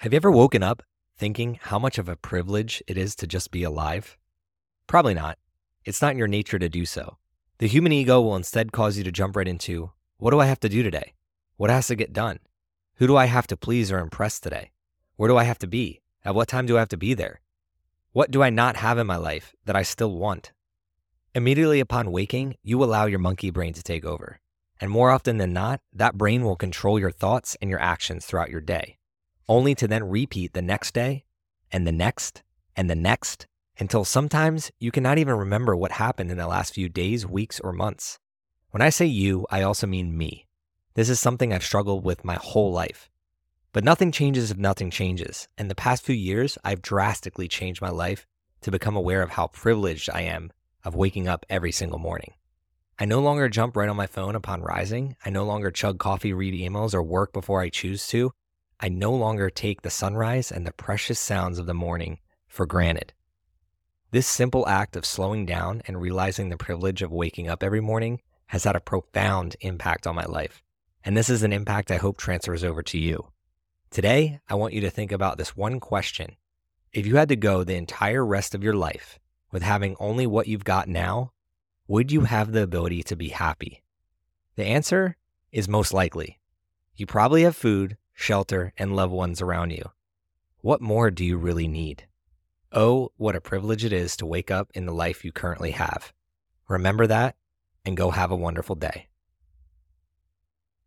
Have you ever woken up thinking how much of a privilege it is to just be alive? Probably not. It's not in your nature to do so. The human ego will instead cause you to jump right into, what do I have to do today? What has to get done? Who do I have to please or impress today? Where do I have to be? At what time do I have to be there? What do I not have in my life that I still want? Immediately upon waking, you allow your monkey brain to take over. And more often than not, that brain will control your thoughts and your actions throughout your day, only to then repeat the next day and the next until sometimes you cannot even remember what happened in the last few days, weeks, or months. When I say you, I also mean me. This is something I've struggled with my whole life. But nothing changes if nothing changes, and the past few years, I've drastically changed my life to become aware of how privileged I am of waking up every single morning. I no longer jump right on my phone upon rising. I no longer chug coffee, read emails, or work before I choose to. I no longer take the sunrise and the precious sounds of the morning for granted. This simple act of slowing down and realizing the privilege of waking up every morning has had a profound impact on my life, and this is an impact I hope transfers over to you. Today, I want you to think about this one question. If you had to go the entire rest of your life with having only what you've got now, would you have the ability to be happy? The answer is most likely. You probably have food, shelter, and loved ones around you. What more do you really need? Oh, what a privilege it is to wake up in the life you currently have. Remember that, and go have a wonderful day.